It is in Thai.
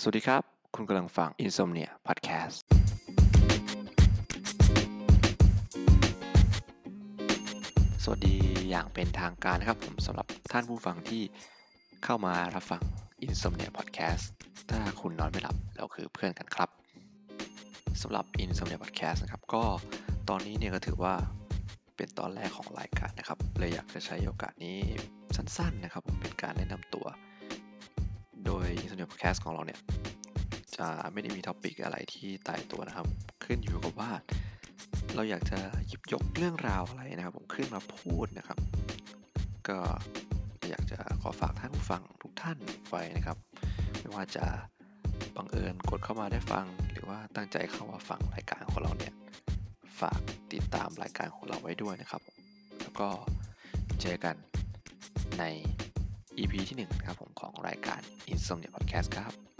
สวัสดีครับคุณกำลังฟัง Insomnia Podcast สวัสดีอย่างเป็นทางการนะครับผมสำหรับท่านผู้ฟังที่เข้ามารับฟัง Insomnia Podcast ถ้าคุณนอนไม่หลับเราคือเพื่อนกันครับสำหรับ Insomnia Podcast นะครับก็ตอนนี้เนี่ยก็ถือว่าเป็นตอนแรกของรายการนะครับเลยอยากจะใช้โอกาสนี้สั้นๆนะครับผมเป็นการแนะนำตัวโดย Insomnia Podcast ของเราเนี่ยจะไม่ได้มีท็อปิกอะไรที่ตายตัวนะครับขึ้นอยู่กับว่าเราอยากจะหยิบยกเรื่องราวอะไรนะครับผมขึ้นมาพูดนะครับก็อยากจะขอฝากท่านผู้ฟังทุกท่านไว้นะครับไม่ว่าจะบังเอิญกดเข้ามาได้ฟังหรือว่าตั้งใจเข้ามาฟังรายการของเราเนี่ยฝากติดตามรายการของเราไว้ด้วยนะครับแล้วก็เจอกันในEP ที่ 1 นะครับผมของรายการ Insomnia Podcast ครับ